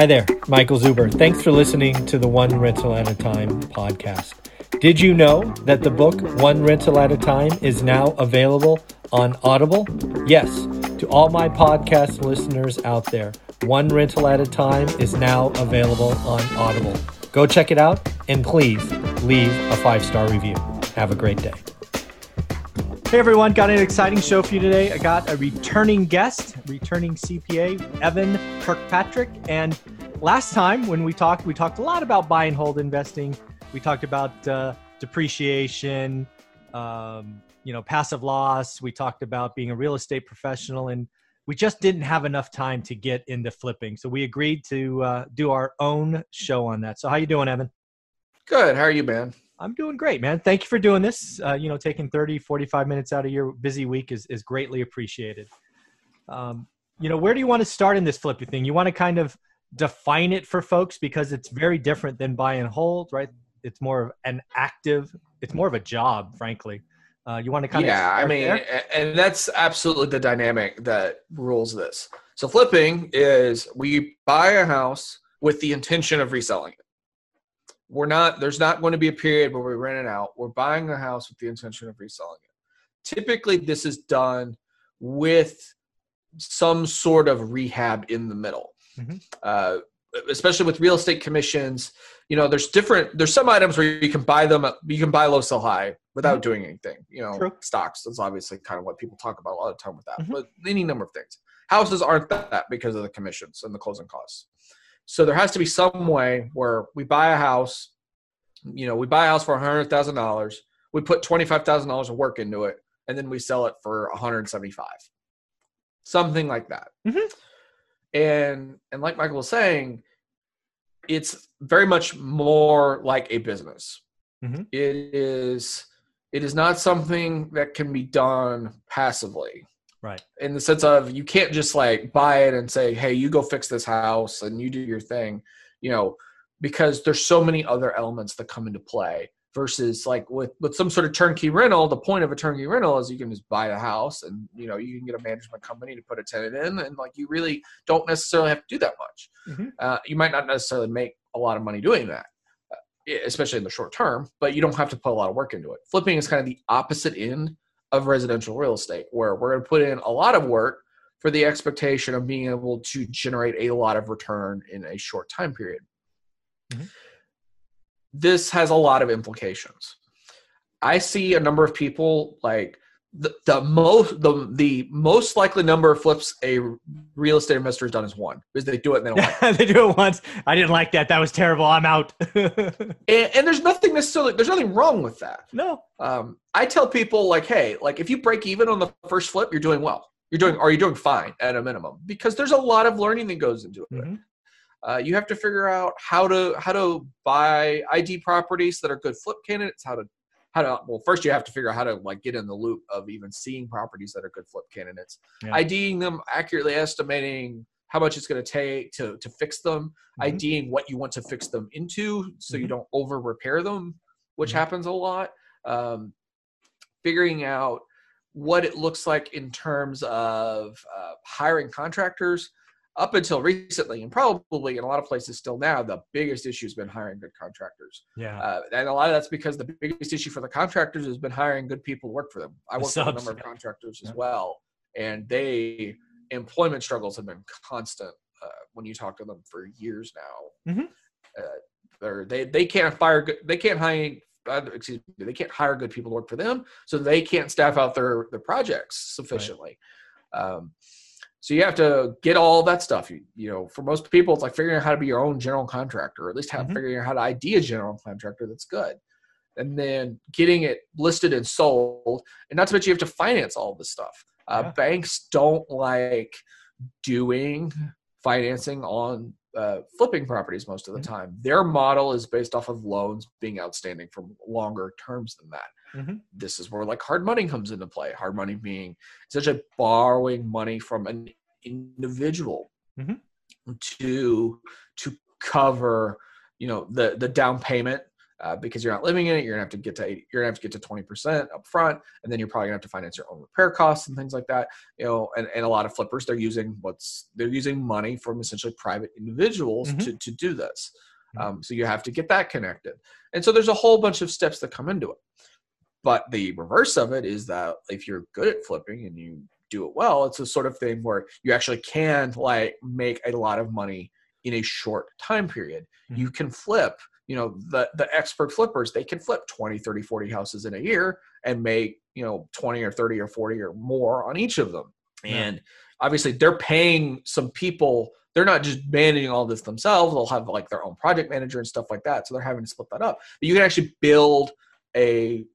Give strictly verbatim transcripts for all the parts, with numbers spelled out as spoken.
Hi there, Michael Zuber. Thanks for listening to the One Rental at a Time podcast. Did you know that the book One Rental at a Time is now available on Audible? Yes, to all my podcast listeners out there, One Rental at a Time is now available on Audible. Go check it out and please leave a five-star review. Have a great day. Hey everyone, got an exciting show for you today. I got a returning guest, returning C P A, Evan Kirkpatrick. And last time when we talked, we talked a lot about buy and hold investing. We talked about uh, depreciation, um, you know, passive loss. We talked about being a real estate professional, and we just didn't have enough time to get into flipping. So we agreed to uh, do our own show on that. So how you doing, Evan? Good. How are you, man? I'm doing great, man. Thank you for doing this. Uh, you know, taking thirty, forty-five minutes out of your busy week is, is greatly appreciated. Um, you know, where do you want to start in this flipping thing? You want to kind of define it for folks because it's very different than buy and hold, right? It's more of an active, it's more of a job, frankly. Uh, you want to kind yeah, of Yeah, I mean, there? And that's absolutely the dynamic that rules this. So flipping is we buy a house with the intention of reselling it. We're not, there's not going to be a period where we rent it out. We're buying the house with the intention of reselling it. Typically, this is done with some sort of rehab in the middle, mm-hmm. uh, especially with real estate commissions. You know, there's different, there's some items where you can buy them, you can buy low, sell high without mm-hmm. doing anything. You know, True. Stocks, that's obviously kind of what people talk about a lot of time with that, mm-hmm. but any number of things. Houses aren't that because of the commissions and the closing costs. So there has to be some way where we buy a house, you know, we buy a house for one hundred thousand dollars, we put twenty-five thousand dollars of work into it, and then we sell it for one hundred seventy-five thousand dollars, something like that. Mm-hmm. And and like Michael was saying, it's very much more like a business. Mm-hmm. It is it is not something that can be done passively. Right. In the sense of you can't just like buy it and say, hey, you go fix this house and you do your thing, you know, because there's so many other elements that come into play versus like with, with some sort of turnkey rental. The point of a turnkey rental is you can just buy the house and, you know, you can get a management company to put a tenant in. And like, you really don't necessarily have to do that much. Mm-hmm. Uh, you might not necessarily make a lot of money doing that, especially in the short term, but you don't have to put a lot of work into it. Flipping is kind of the opposite end of residential real estate, where we're going to put in a lot of work for the expectation of being able to generate a lot of return in a short time period. Mm-hmm. This has a lot of implications. I see a number of people like the, the most, the, the most likely number of flips a real estate investor has done is one, because they do it and they don't like it. They do it once. I didn't like that. That was terrible. I'm out. and, and there's nothing necessarily, there's nothing wrong with that. No. Um, I tell people like, hey, like if you break even on the first flip, you're doing well. You're doing, or you're doing fine at a minimum, because there's a lot of learning that goes into it. Mm-hmm. Uh, you have to figure out how to, how to buy I D properties that are good flip candidates, how to, How to well first you have to figure out how to like get in the loop of even seeing properties that are good flip candidates, yeah. IDing them, accurately estimating how much it's going to take to to fix them, mm-hmm. IDing what you want to fix them into so mm-hmm. you don't over repair them, which mm-hmm. happens a lot. Um, figuring out what it looks like in terms of uh, hiring contractors. Up until recently, and probably in a lot of places still now, the biggest issue has been hiring good contractors. Yeah, uh, and a lot of that's because the biggest issue for the contractors has been hiring good people to work for them. I work with a number of contractors as well, and they employment struggles have been constant uh, when you talk to them for years now. Mm-hmm. Uh, they're, they they can't fire good, they can't hire uh, excuse me they can't hire good people to work for them, so they can't staff out their their projects sufficiently. Right. Um, So you have to get all that stuff. You, you know, for most people, it's like figuring out how to be your own general contractor, or at least how mm-hmm. figuring out how to I D a general contractor that's good, and then getting it listed and sold. And not to mention you have to finance all this stuff. Uh, yeah. Banks don't like doing financing on uh, flipping properties most of the mm-hmm. time. Their model is based off of loans being outstanding for longer terms than that. Mm-hmm. This is where like hard money comes into play. Hard money being essentially borrowing money from an individual mm-hmm. to to cover, you know, the the down payment uh, because you're not living in it. You're gonna have to get to eighty, you're gonna have to get to twenty percent up front, and then you're probably gonna have to finance your own repair costs and things like that. You know, and, and a lot of flippers, they're using what's they're using money from essentially private individuals mm-hmm. to to do this. Um, so you have to get that connected. And so there's a whole bunch of steps that come into it. But the reverse of it is that if you're good at flipping and you do it well, it's the sort of thing where you actually can like make a lot of money in a short time period. Mm-hmm. You can flip, you know, the, the expert flippers, they can flip twenty, thirty, forty houses in a year and make, you know, twenty or thirty or forty or more on each of them. Yeah. And obviously they're paying some people. They're not just managing all this themselves. They'll have like their own project manager and stuff like that. So they're having to split that up. But you can actually build a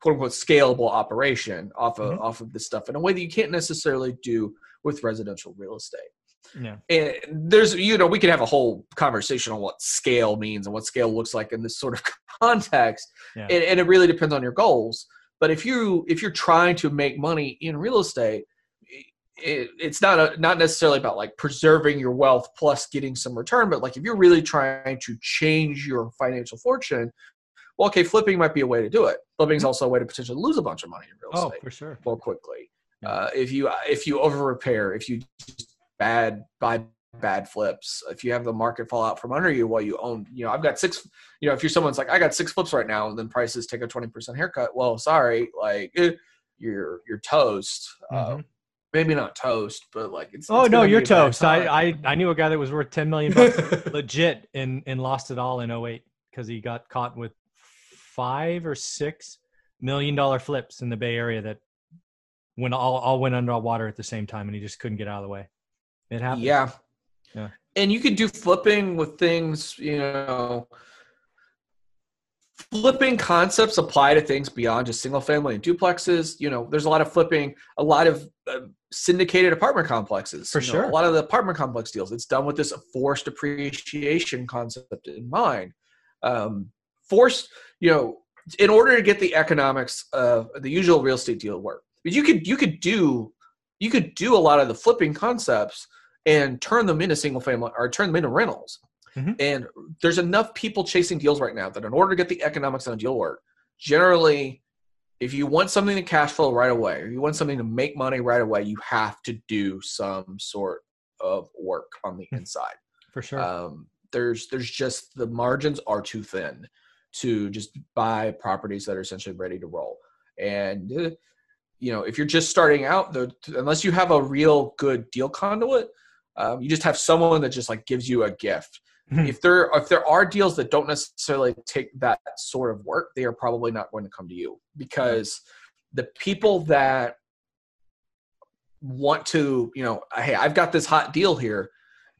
quote unquote scalable operation off of, mm-hmm. off of this stuff in a way that you can't necessarily do with residential real estate. Yeah. And there's, you know, we could have a whole conversation on what scale means and what scale looks like in this sort of context. Yeah. And, and it really depends on your goals. But if you, if you're trying to make money in real estate, It, it's not a, not necessarily about like preserving your wealth plus getting some return, but like if you're really trying to change your financial fortune, well, okay, flipping might be a way to do it. Flipping is also a way to potentially lose a bunch of money in real oh, estate for sure. more quickly. Yeah. Uh, if you if you over repair, if you just bad buy bad flips, if you have the market fall out from under you while you own, you know, I've got six, you know, if you're someone's like, I got six flips right now, and then prices take a twenty percent haircut. Well, sorry, like eh, you're you're toast. Mm-hmm. Uh, Maybe not toast, but like it's. Oh it's no, you're toast. I, I I knew a guy that was worth ten million bucks legit and and lost it all in oh eight because he got caught with five or six million dollar flips in the Bay Area that went all all went underwater at the same time, and he just couldn't get out of the way. It happened. Yeah, yeah. And you can do flipping with things, you know. Flipping concepts apply to things beyond just single family and duplexes. You know, there's a lot of flipping, a lot of uh, syndicated apartment complexes. For you know, sure. A lot of the apartment complex deals, it's done with this forced appreciation concept in mind. Um, forced, you know, in order to get the economics of the usual real estate deal work, but you could, you could do, you could do a lot of the flipping concepts and turn them into single family or turn them into rentals. Mm-hmm. And there's enough people chasing deals right now that in order to get the economics on a deal work, generally, if you want something to cash flow right away, or you want something to make money right away, you have to do some sort of work on the inside. For sure. Um, there's, there's just the margins are too thin to just buy properties that are essentially ready to roll. And, uh, you know, if you're just starting out, the, unless you have a real good deal conduit, um, you just have someone that just like gives you a gift. If there if there are deals that don't necessarily take that sort of work, they are probably not going to come to you because the people that want to, you know, hey, I've got this hot deal here,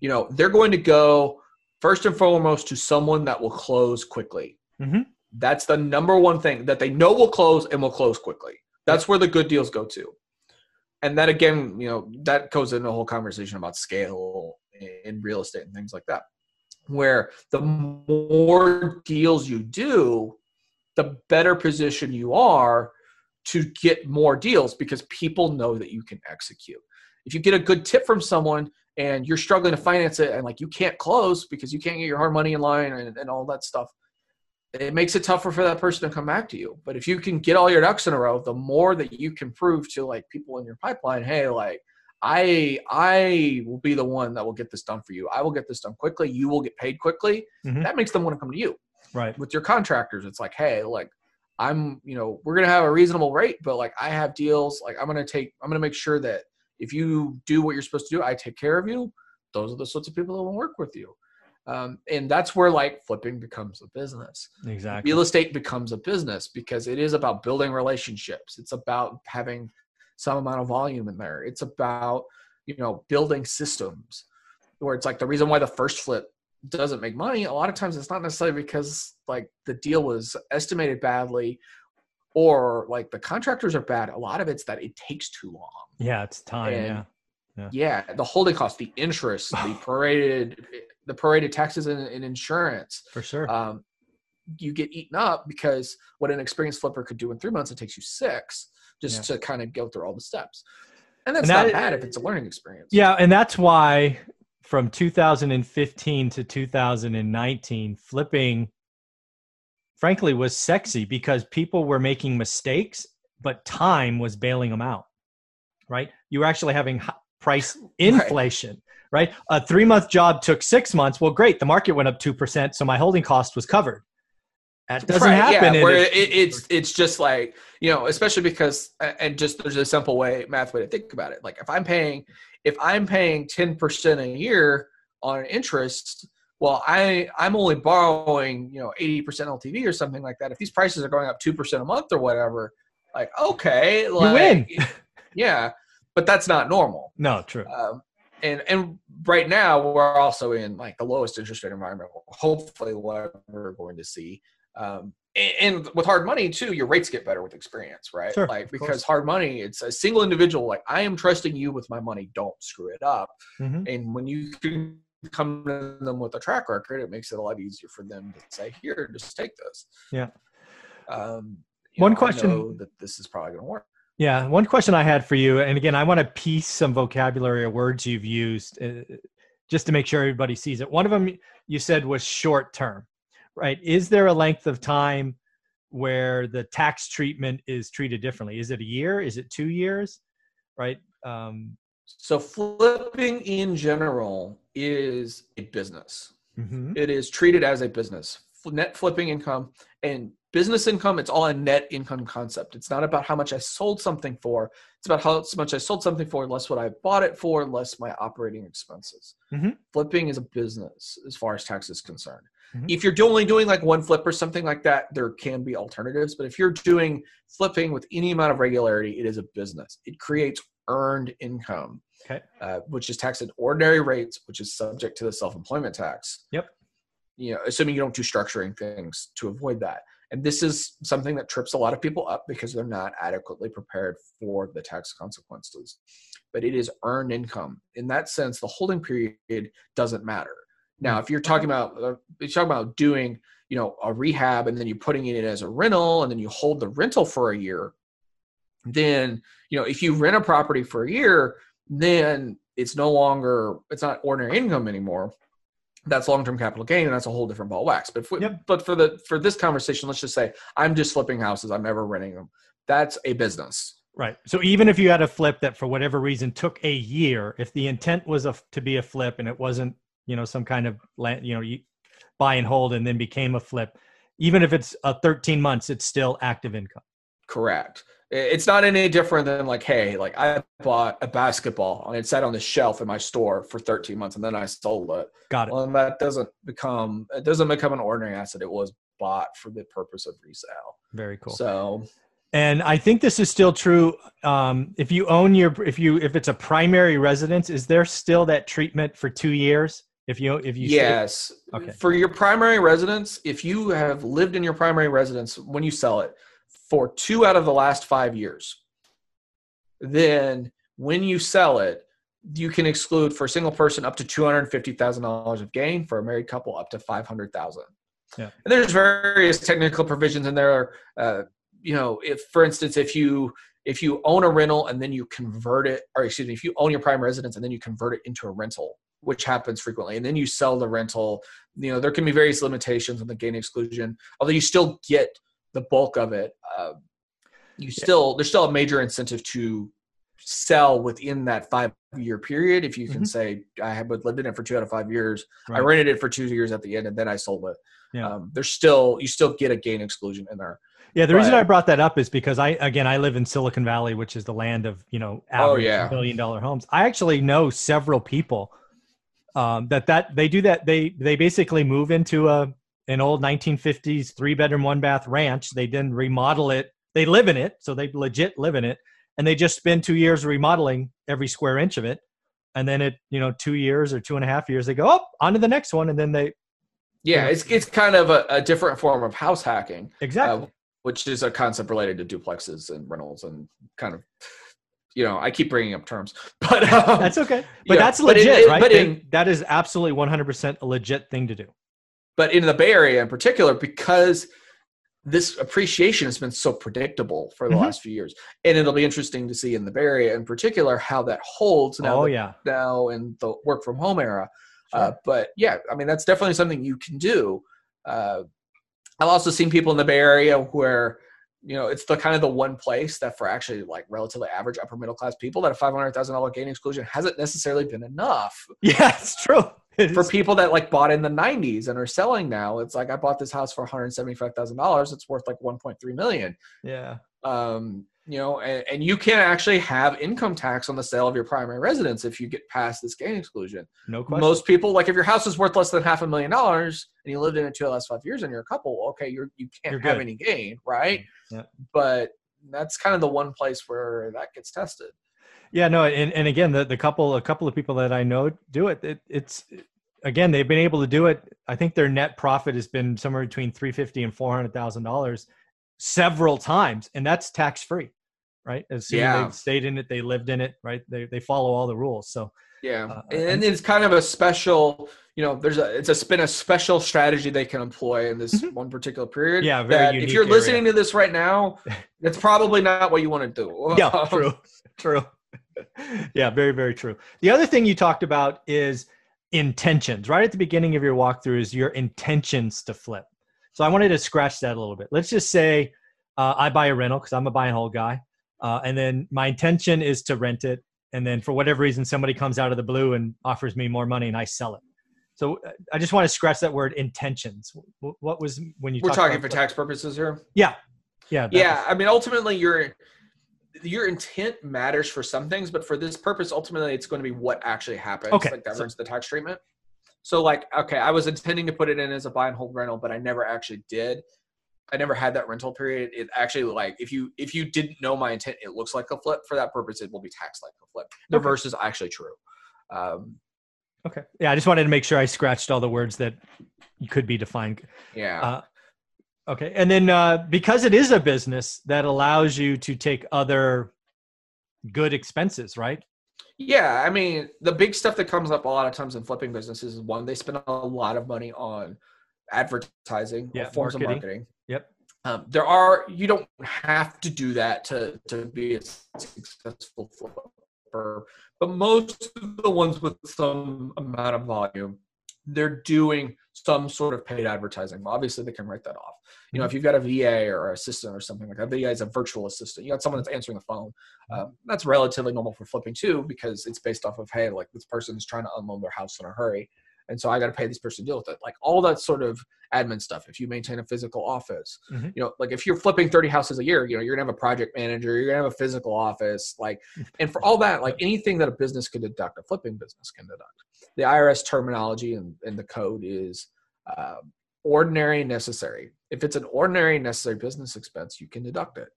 you know, they're going to go first and foremost to someone that will close quickly. Mm-hmm. That's the number one thing that they know will close and will close quickly. That's where the good deals go to. And that again, you know, that goes into a whole conversation about scale in real estate and things like that, where the more deals you do, the better position you are to get more deals because people know that you can execute. If you get a good tip from someone and you're struggling to finance it and like you can't close because you can't get your hard money in line and, and all that stuff, it makes it tougher for that person to come back to you. But if you can get all your ducks in a row, the more that you can prove to like people in your pipeline, hey, like, I I will be the one that will get this done for you. I will get this done quickly. You will get paid quickly. Mm-hmm. That makes them want to come to you. Right. With your contractors, it's like, hey, like I'm, you know, we're going to have a reasonable rate, but like I have deals, like I'm going to take, I'm going to make sure that if you do what you're supposed to do, I take care of you. Those are the sorts of people that will work with you. Um, and that's where like flipping becomes a business. Exactly. Real estate becomes a business because it is about building relationships. It's about having some amount of volume in there. It's about, you know, building systems where it's like the reason why the first flip doesn't make money. A lot of times it's not necessarily because like the deal was estimated badly or like the contractors are bad. A lot of it's that it takes too long. Yeah. It's time. Yeah. yeah. Yeah. The holding costs, the interest, the paraded, the paraded taxes and, and insurance. For sure. Um, you get eaten up because what an experienced flipper could do in three months, it takes you six just yeah. to kind of go through all the steps. And that's and that, not bad if it's a learning experience. Yeah. And that's why from two thousand fifteen to two thousand nineteen, flipping frankly, was sexy because people were making mistakes, but time was bailing them out, right? You were actually having price inflation, right? right? A three-month job took six months. Well, great. The market went up two percent, so my holding cost was covered. That doesn't right, happen. Yeah, where it, it's, it's just like, you know, especially because, and just there's a simple way, math way to think about it. Like if I'm paying, if I'm paying ten percent a year on interest, well, I, I'm only borrowing, you know, eighty percent L T V or something like that. If these prices are going up two percent a month or whatever, like, okay. Like, you win. Yeah. But that's not normal. No, true. Um, and, and right now we're also in like the lowest interest rate environment. Hopefully we're going to see. Um, and, and with hard money too, your rates get better with experience, right? Sure, like because hard money, it's a single individual. Like I am trusting you with my money. Don't screw it up. Mm-hmm. And when you can come to them with a track record, it makes it a lot easier for them to say, here, just take this. Yeah. Um, one know, question I know that this is probably going to work. Yeah. One question I had for you. And again, I want to piece some vocabulary or words you've used uh, just to make sure everybody sees it. One of them you said was short term. Right. Is there a length of time where the tax treatment is treated differently? Is it a year? Is it two years? Right. Um, so flipping in general is a business. Mm-hmm. It is treated as a business. Net flipping income and business income, it's all a net income concept. It's not about how much I sold something for. It's about how much I sold something for, less what I bought it for, less my operating expenses. Mm-hmm. Flipping is a business as far as tax is concerned. If you're only doing like one flip or something like that, there can be alternatives. But if you're doing flipping with any amount of regularity, it is a business. It creates earned income, okay. uh, which is taxed at ordinary rates, which is subject to the self-employment tax. Yep. You know, assuming you don't do structuring things to avoid that. And this is something that trips a lot of people up because they're not adequately prepared for the tax consequences. But it is earned income. In that sense, the holding period doesn't matter. Now, if you're talking about uh, you're talking about doing, you know, a rehab and then you're putting it in as a rental and then you hold the rental for a year, then, you know, if you rent a property for a year, then it's no longer, it's not ordinary income anymore. That's long-term capital gain, and that's a whole different ball of wax. But if we, yep. but for the for this conversation, let's just say I'm just flipping houses. I'm never renting them. That's a business. Right. So even if you had a flip that for whatever reason took a year, if the intent was a, to be a flip and it wasn't, you know, some kind of land, you know, you buy and hold and then became a flip. Even if it's a thirteen months, it's still active income. Correct. It's not any different than like, hey, like I bought a basketball and it sat on the shelf in my store for thirteen months and then I sold it. Got it. Well, and that doesn't become, it doesn't become an ordinary asset. It was bought for the purpose of resale. Very cool. So, and I think this is still true. Um, if you own your, if you, if it's a primary residence, is there still that treatment for two years? If you, if you, yes, okay. For your primary residence, if you have lived in your primary residence when you sell it for two out of the last five years, then when you sell it, you can exclude for a single person up to two hundred fifty thousand dollars of gain, for a married couple up to five hundred thousand dollars. Yeah. And there's various technical provisions in there. Uh, you know, if, for instance, if you, if you own a rental and then you convert it, or excuse me, if you own your prime residence and then you convert it into a rental, which happens frequently, and then you sell the rental, you know, there can be various limitations on the gain exclusion, although you still get the bulk of it. Uh, you yeah. still, there's still a major incentive to sell within that five year period. If you can mm-hmm. say, I have lived in it for two out of five years, right. I rented it for two years at the end, and then I sold it. Yeah. Um, there's still, you still get a gain exclusion in there. Yeah. The but, reason I brought that up is because I, again, I live in Silicon Valley, which is the land of, you know, average oh, yeah. million dollar homes. I actually know several people Um, that that they do that they they basically move into a an old nineteen fifties three bedroom one bath ranch. They then remodel it. They live in it, so they legit live in it, and they just spend two years remodeling every square inch of it, and then it you know two years or two and a half years they go oh, on to the next one, and then they yeah you know, it's it's kind of a, a different form of house hacking, exactly, uh, which is a concept related to duplexes and rentals and kind of. You know, I keep bringing up terms, but um, that's okay. But that's know, legit, but in, right? But in, they, that is absolutely one hundred percent a legit thing to do. But in the Bay Area in particular, because this appreciation has been so predictable for the mm-hmm. last few years, and it'll be interesting to see in the Bay Area in particular how that holds now, oh, that, yeah. now in the work from home era. Sure. Uh, but yeah, I mean, that's definitely something you can do. Uh, I've also seen people in the Bay Area where, you know, it's the kind of the one place that for actually like relatively average upper middle class people that a five hundred thousand dollars gain exclusion hasn't necessarily been enough. Yeah, it's true. It for is. People that like bought in the nineties and are selling now, it's like, I bought this house for one hundred seventy-five thousand dollars. It's worth like one point three million dollars. Yeah. Um, you know, and, and you can actually have income tax on the sale of your primary residence if you get past this gain exclusion. No question. Most people, like if your house is worth less than half a million dollars and you lived in it two of the last five years and you're a couple, okay, you're, you can't you're have good. any gain, right? Yeah. But that's kind of the one place where that gets tested. Yeah, no, and, and again, the, the couple, a couple of people that I know do it, it, it's, again, they've been able to do it. I think their net profit has been somewhere between three hundred fifty thousand dollars and four hundred thousand dollars several times, and that's tax-free, right? As soon yeah. as they've stayed in it, they lived in it, right? They they follow all the rules, so. Yeah, uh, and, and it's kind of a special, you know, there's a, it's a, been a special strategy they can employ in this mm-hmm. one particular period. Yeah, very that unique. If you're area. listening to this right now, that's probably not what you want to do. Yeah, true, true. Yeah, very, very true. The other thing you talked about is intentions. Right at the beginning of your walkthrough is your intentions to flip. So I wanted to scratch that a little bit. Let's just say uh, I buy a rental because I'm a buy and hold guy. Uh, and then my intention is to rent it. And then for whatever reason, somebody comes out of the blue and offers me more money and I sell it. So I just want to scratch that word intentions. What was when you We're talking about for tax purposes here? Yeah. Yeah. Yeah. Was- I mean, ultimately you're... your intent matters for some things, but for this purpose, ultimately, it's going to be what actually happens. Okay. Like that runs the tax treatment. So like, okay, I was intending to put it in as a buy and hold rental, but I never actually did. I never had that rental period. It actually like, if you, if you didn't know my intent, it looks like a flip. For that purpose, it will be taxed like a flip. The okay. verse is actually true. Um, okay. Yeah. I just wanted to make sure I scratched all the words that could be defined. Yeah. Uh, Okay. And then uh, because it is a business that allows you to take other good expenses, right? Yeah. I mean, the big stuff that comes up a lot of times in flipping businesses is one, they spend a lot of money on advertising, yeah, forms marketing. of marketing. Yep. Um, there are, you don't have to do that to, to be a successful flipper, but most of the ones with some amount of volume, they're doing some sort of paid advertising. Obviously, they can write that off. You know, if you've got a V A or an assistant or something like that, V A is a virtual assistant. You got someone that's answering the phone. Um, that's relatively normal for flipping too, because it's based off of, hey, like this person is trying to unload their house in a hurry. And so I got to pay this person to deal with it. Like all that sort of admin stuff. If you maintain a physical office, mm-hmm. you know, like if you're flipping thirty houses a year, you know, you're gonna have a project manager, you're gonna have a physical office. Like, and for all that, like anything that a business can deduct, a flipping business can deduct. The I R S terminology and, and the code is uh, ordinary and necessary. If it's an ordinary and necessary business expense, you can deduct it.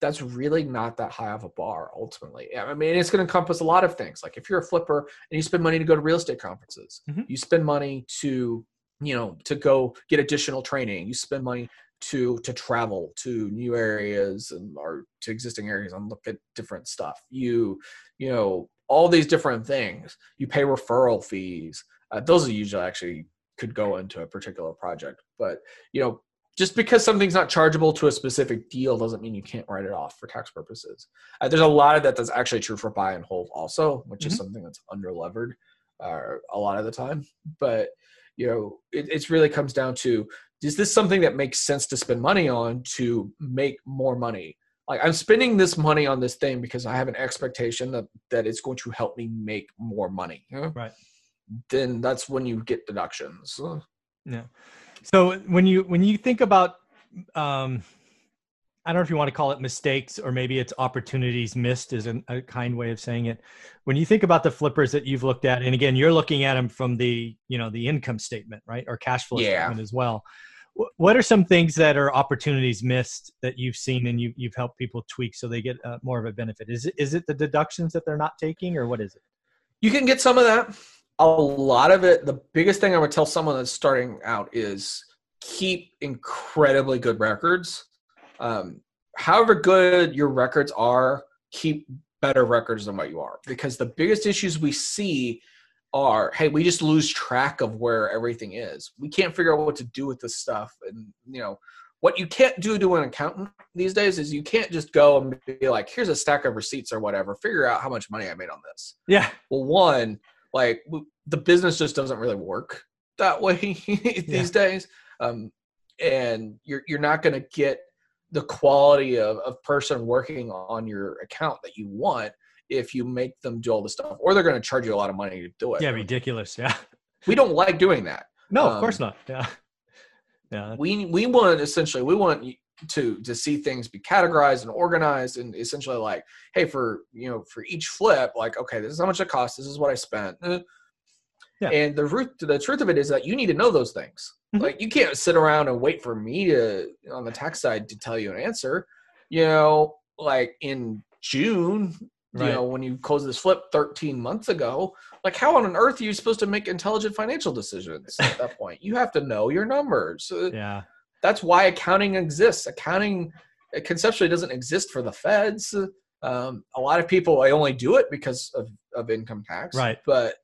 That's really not that high of a bar ultimately. I mean, it's going to encompass a lot of things. Like if you're a flipper and you spend money to go to real estate conferences, mm-hmm. you spend money to, you know, to go get additional training, you spend money to, to travel to new areas and or to existing areas and look at different stuff. You, you know, all these different things, you pay referral fees. Uh, those are usually actually could go into a particular project, but you know, just because something's not chargeable to a specific deal doesn't mean you can't write it off for tax purposes. Uh, there's a lot of that that's actually true for buy and hold also, which mm-hmm. is something that's underlevered uh, a lot of the time. But, you know, it it's really comes down to, is this something that makes sense to spend money on to make more money? Like I'm spending this money on this thing because I have an expectation that, that it's going to help me make more money. You know? Right. Then that's when you get deductions. Yeah. So when you when you think about, um, I don't know if you want to call it mistakes or maybe it's opportunities missed is an, a kind way of saying it. When you think about the flippers that you've looked at, and again, you're looking at them from the, you know, the income statement, right? Or cash flow yeah. statement as well. W- what are some things that are opportunities missed that you've seen and you, you've helped people tweak so they get uh, more of a benefit? Is it, is it the deductions that they're not taking or what is it? You can get some of that. A lot of it, the biggest thing I would tell someone that's starting out is keep incredibly good records. Um, however good your records are, keep better records than what you are. Because the biggest issues we see are, hey, we just lose track of where everything is. We can't figure out what to do with this stuff. And, you know, what you can't do to an accountant these days is you can't just go and be like, here's a stack of receipts or whatever, figure out how much money I made on this. Yeah. Well, one... like the business just doesn't really work that way these yeah. days. Um, and you're you're not going to get the quality of, of person working on your account that you want if you make them do all this stuff, or they're going to charge you a lot of money to do it. Yeah, ridiculous. Yeah, we don't like doing that. No, of um, course not. Yeah, yeah. We we want essentially we want to to see things be categorized and organized, and essentially like, hey, for you know for each flip, like, okay, this is how much it cost. This is what I spent. Yeah. And the truth, the truth of it is that you need to know those things. Mm-hmm. Like you can't sit around and wait for me to, on the tax side, to tell you an answer, you know, like in June, right. You know, when you closed this flip thirteen months ago, like how on earth are you supposed to make intelligent financial decisions at that point? You have to know your numbers. Yeah. That's why accounting exists. Accounting conceptually doesn't exist for the feds. Um, a lot of people, I only do it because of, of income tax, right? But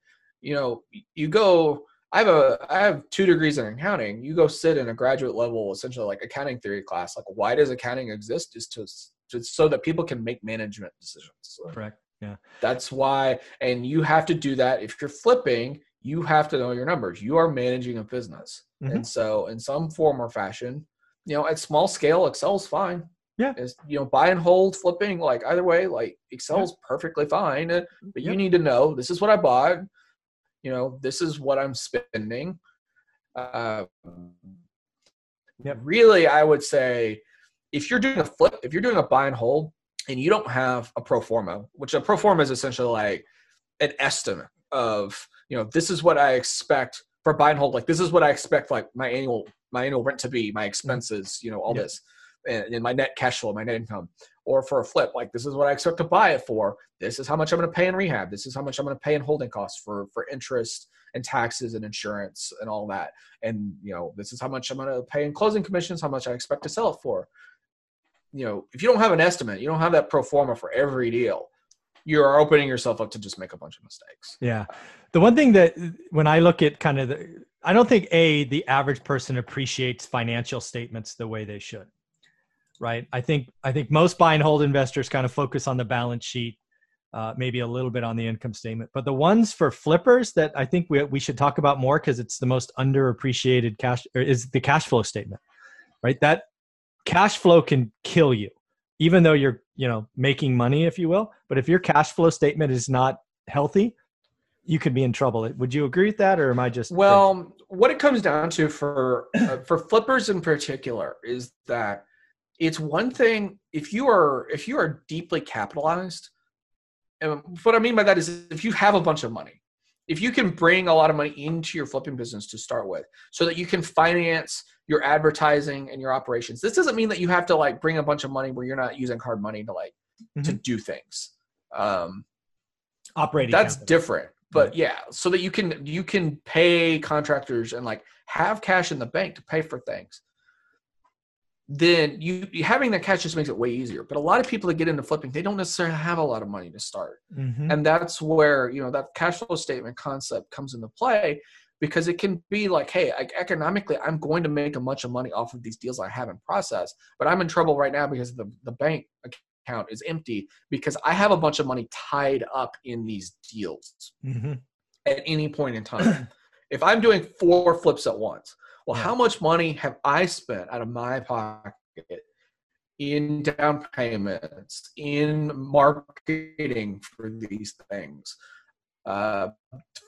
you know, you go, I have a, I have two degrees in accounting. You go sit in a graduate level, essentially like accounting theory class. Like why does accounting exist? Is to, to so that people can make management decisions. So correct. Yeah. That's why, and you have to do that. If you're flipping, you have to know your numbers. You are managing a business. Mm-hmm. And so in some form or fashion, you know, at small scale, Excel's fine. Yeah. It's, you know, buy and hold, flipping, like either way, like Excel's yeah. perfectly fine, but you yeah. need to know, this is what I bought. You know, this is what I'm spending. Uh, yeah. Really, I would say if you're doing a flip, if you're doing a buy and hold and you don't have a pro forma, which a pro forma is essentially like an estimate of, you know, this is what I expect for buy and hold. Like this is what I expect, like my annual, my annual rent to be, my expenses, you know, all yeah. this and, and my net cash flow, my net income. Or for a flip, like this is what I expect to buy it for. This is how much I'm going to pay in rehab. This is how much I'm going to pay in holding costs for, for interest and taxes and insurance and all that. And, you know, this is how much I'm going to pay in closing commissions, how much I expect to sell it for. You know, if you don't have an estimate, you don't have that pro forma for every deal, you're opening yourself up to just make a bunch of mistakes. Yeah. The one thing that when I look at kind of the, I don't think A, the average person appreciates financial statements the way they should. Right. I think I think most buy and hold investors kind of focus on the balance sheet, uh, maybe a little bit on the income statement. But the ones for flippers that I think we we should talk about more because it's the most underappreciated cash or is the cash flow statement. Right. That cash flow can kill you, even though you're, you know, making money, if you will. But if your cash flow statement is not healthy, you could be in trouble. Would you agree with that? Or am I just well, thinking? What it comes down to for uh, for flippers in particular is that it's one thing if you are if you are deeply capitalized, and what I mean by that is if you have a bunch of money, if you can bring a lot of money into your flipping business to start with, so that you can finance your advertising and your operations. This doesn't mean that you have to like bring a bunch of money where you're not using hard money to like mm-hmm. to do things. Um, Operating that's capital. Different, but right. yeah, so that you can you can pay contractors and like have cash in the bank to pay for things. Then you having that cash just makes it way easier. But a lot of people that get into flipping, they don't necessarily have a lot of money to start. Mm-hmm. And that's where, you know, that cash flow statement concept comes into play because it can be like, hey, I, economically, I'm going to make a bunch of money off of these deals I haven't processed, but I'm in trouble right now because the, the bank account is empty because I have a bunch of money tied up in these deals mm-hmm. at any point in time. If I'm doing four flips at once, well, yeah. how much money have I spent out of my pocket in down payments, in marketing for these things, uh,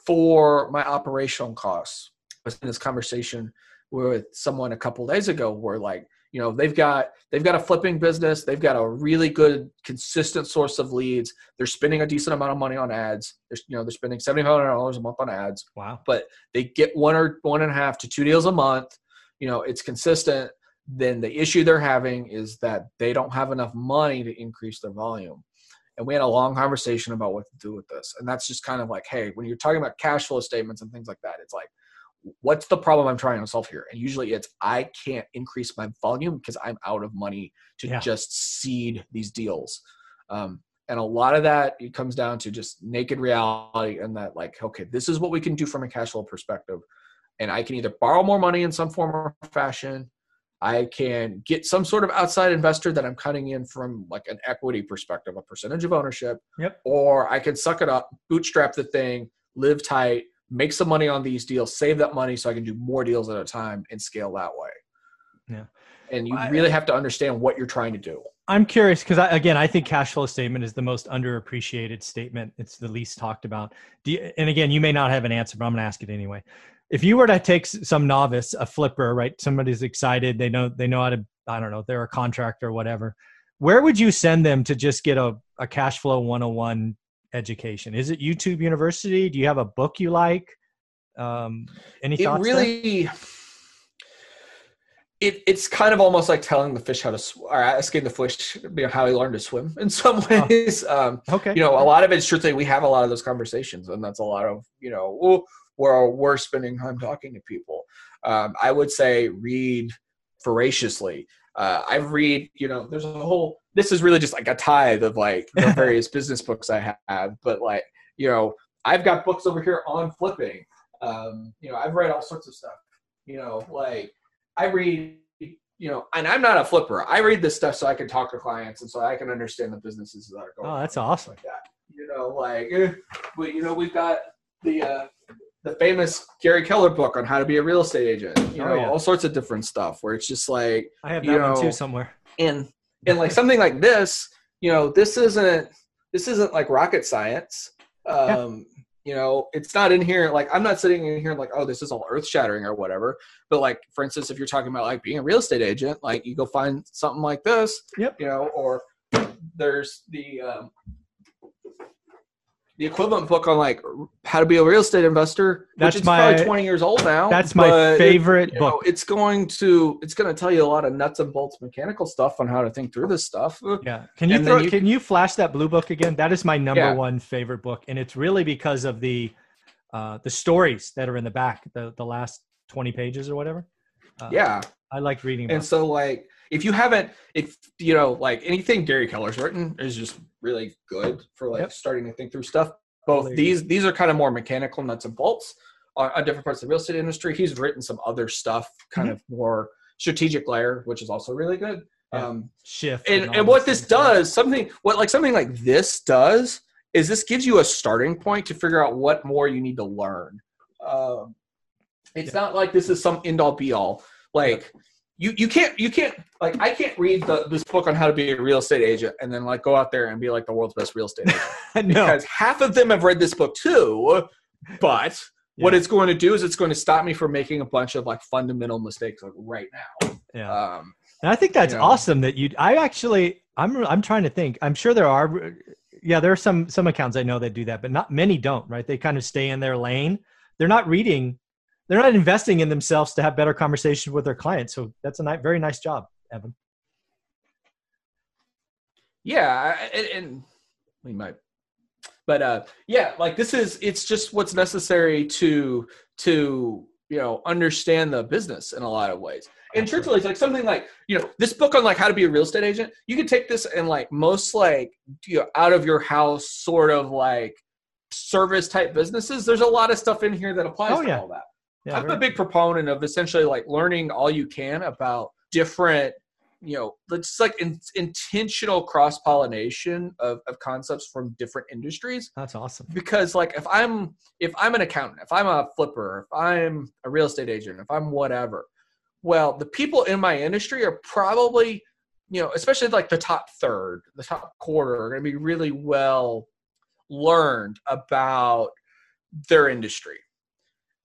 for my operational costs? I was in this conversation with someone a couple days ago where like, you know, they've got they've got a flipping business. They've got a really good, consistent source of leads. They're spending a decent amount of money on ads. They're, you know, they're spending seven thousand five hundred dollars a month on ads. Wow! But they get one or one and a half to two deals a month. You know, it's consistent. Then the issue they're having is that they don't have enough money to increase their volume. And we had a long conversation about what to do with this. And that's just kind of like, hey, when you're talking about cash flow statements and things like that, it's like, what's the problem I'm trying to solve here? And usually it's, I can't increase my volume because I'm out of money to yeah. just seed these deals. Um, and a lot of that, it comes down to just naked reality and that like, okay, this is what we can do from a cash flow perspective. And I can either borrow more money in some form or fashion. I can get some sort of outside investor that I'm cutting in from like an equity perspective, a percentage of ownership, yep. or I can suck it up, bootstrap the thing, live tight, make some money on these deals, save that money so I can do more deals at a time and scale that way. Yeah. And you really have to understand what you're trying to do. I'm curious because, again, I think cash flow statement is the most underappreciated statement. It's the least talked about. Do you, and again, you may not have an answer, but I'm going to ask it anyway. If you were to take some novice, a flipper, right? Somebody's excited. They know they know how to, I don't know, they're a contractor or whatever. Where would you send them to just get a, a cash flow one oh one education? Is it YouTube University? Do you have a book you like? Um, any it thoughts really... There? It, it's kind of almost like telling the fish how to, sw- or asking the fish, you know, how he learned to swim in some ways. Oh, um, okay. You know, a lot of it's truthfully, we have a lot of those conversations, and that's a lot of, you know, where we're spending time talking to people. Um, I would say read voraciously. Uh, I read, you know, there's a whole, this is really just like a tithe of like the various business books I have, but like, you know, I've got books over here on flipping. Um, you know, I've read all sorts of stuff, you know, like, I read, you know, and I'm not a flipper. I read this stuff so I can talk to clients and so I can understand the businesses that are going on. Oh, that's awesome. Like that. You know, like, eh, but you know, we've got the, uh, the famous Gary Keller book on how to be a real estate agent, you oh, know, yeah. all sorts of different stuff where it's just like, I have that you know, one too somewhere. And, and like something like this, you know, this isn't, this isn't like rocket science. Um, yeah. You know, it's not in here. Like, I'm not sitting in here like, oh, this is all earth shattering or whatever. But like, for instance, if you're talking about like being a real estate agent, like you go find something like this, yep. you know, or there's the, um, the equivalent book on like how to be a real estate investor, that's which is my, probably twenty years old now. That's my favorite it, book. Know, it's going to, it's going to tell you a lot of nuts and bolts mechanical stuff on how to think through this stuff. Yeah. Can you, throw, you can you flash that blue book again? That is my number yeah. one favorite book. And it's really because of the, uh, the stories that are in the back, the, the last twenty pages or whatever. Uh, yeah. I like reading. And so like, if you haven't, if you know, like anything Gary Keller's written is just really good for like yep. starting to think through stuff. Both totally these, these are kind of more mechanical nuts and bolts on, on different parts of the real estate industry. He's written some other stuff, kind mm-hmm. of more strategic layer, which is also really good. Yeah. Um, Shift. And, and, and what this does, something, what like something like this does is this gives you a starting point to figure out what more you need to learn. Um, it's yeah. not like this is some end all be all. Like, yeah. You you can't, you can't, like, I can't read the, this book on how to be a real estate agent and then, like, go out there and be, like, the world's best real estate agent. no. Because half of them have read this book, too, but yeah. what it's going to do is it's going to stop me from making a bunch of, like, fundamental mistakes, like, right now. Yeah. Um, and I think that's you know. awesome that you, I actually, I'm I'm trying to think. I'm sure there are, yeah, there are some some accounts I know that do that, but not many don't, right? They kind of stay in their lane. They're not reading. They're not investing in themselves to have better conversations with their clients. So that's a ni- very nice job, Evan. Yeah. And, and we might, but uh, yeah, like this is, it's just what's necessary to, to, you know, understand the business in a lot of ways. And truthfully, it's like something like, you know, this book on like how to be a real estate agent, you can take this and like most like, you know, out of your house sort of like service type businesses. There's a lot of stuff in here that applies oh, to yeah. all that. Yeah, I'm a big proponent of essentially like learning all you can about different, you know, it's like in, intentional cross-pollination of, of concepts from different industries. That's awesome. Because like if I'm, if I'm an accountant, if I'm a flipper, if I'm a real estate agent, if I'm whatever, well, the people in my industry are probably, you know, especially like the top third, the top quarter are going to be really well learned about their industry.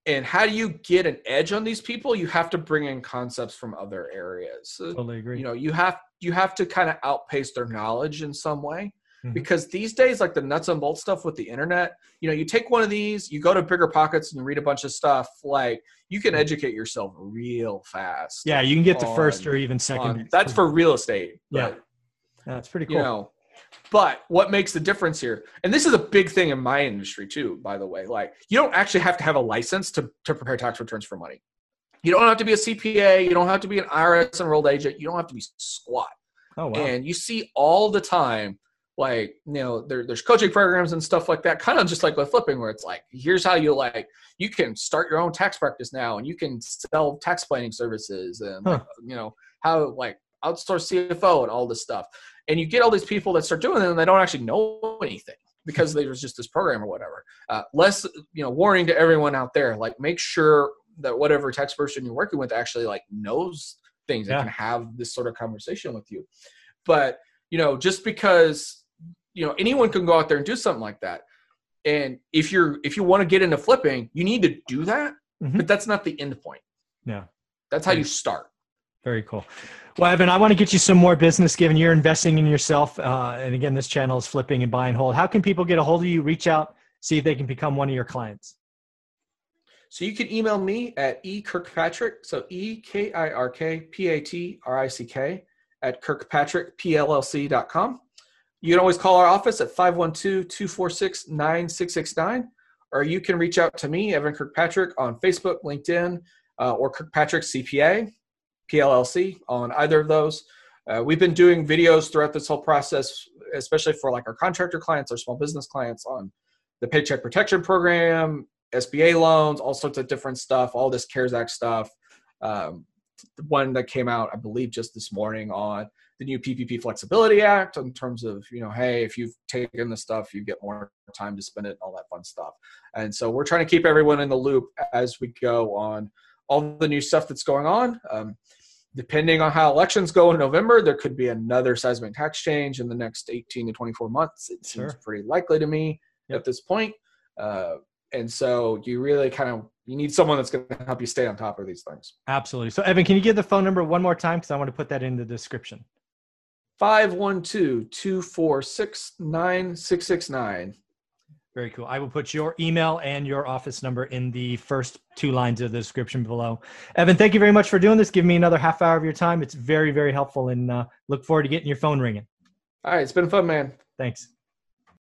And how do you get an edge on these people? You have to bring in concepts from other areas. Totally agree. You know, you have you have to kind of outpace their knowledge in some way. Mm-hmm. Because these days, like the nuts and bolts stuff with the internet, you know, you take one of these, you go to Bigger Pockets and you read a bunch of stuff, like you can educate yourself real fast. Yeah, you can get on, to first or even second. On, that's for real estate. But, yeah. yeah. That's pretty cool. You know, but what makes the difference here, and this is a big thing in my industry too, by the way, like you don't actually have to have a license to, to prepare tax returns for money. You don't have to be a C P A. You don't have to be an I R S enrolled agent. You don't have to be squat. Oh, wow. And you see all the time, like, you know, there, there's coaching programs and stuff like that, kind of just like with flipping where it's like, here's how you like, you can start your own tax practice now and you can sell tax planning services and, huh. like, you know, how like outsource C F O and all this stuff. And you get all these people that start doing it and they don't actually know anything because there's just this program or whatever. Uh, less, you know, warning to everyone out there, like make sure that whatever tax person you're working with actually like knows things yeah. and can have this sort of conversation with you. But, you know, just because, you know, anyone can go out there and do something like that. And if you're, if you want to get into flipping, you need to do that, mm-hmm. but that's not the end point. Yeah. That's how you start. Very cool. Well, Evan, I want to get you some more business, given you're investing in yourself. Uh, and again, this channel is Flipping and Buy and Hold. How can people get a hold of you, reach out, see if they can become one of your clients? So you can email me at e kirkpatrick, so E K I R K P A T R I C K at kirkpatrick p l l c dot com. You can always call our office at five one two, two four six, nine six six nine, or you can reach out to me, Evan Kirkpatrick, on Facebook, LinkedIn, uh, or Kirkpatrick C P A, P L L C, on either of those. Uh, we've been doing videos throughout this whole process, especially for like our contractor clients, our small business clients, on the Paycheck Protection Program, S B A loans, all sorts of different stuff, all this CARES Act stuff. Um, the one that came out, I believe, just this morning on the new P P P Flexibility Act, in terms of, you know, hey, if you've taken this stuff, you get more time to spend it, all that fun stuff. And so we're trying to keep everyone in the loop as we go on all the new stuff that's going on. Um, depending on how elections go in November, there could be another seismic tax change in the next eighteen to twenty-four months. It seems sure. pretty likely to me yep. at this point. Uh, And so you really kind of, you need someone that's going to help you stay on top of these things. Absolutely. So Evan, can you give the phone number one more time? Because I want to put that in the description. five one two, two four six, nine six six nine. Very cool. I will put your email and your office number in the first two lines of the description below. Evan, thank you very much for doing this. Give me another half hour of your time. It's very, very helpful, and uh, look forward to getting your phone ringing. All right. It's been fun, man. Thanks.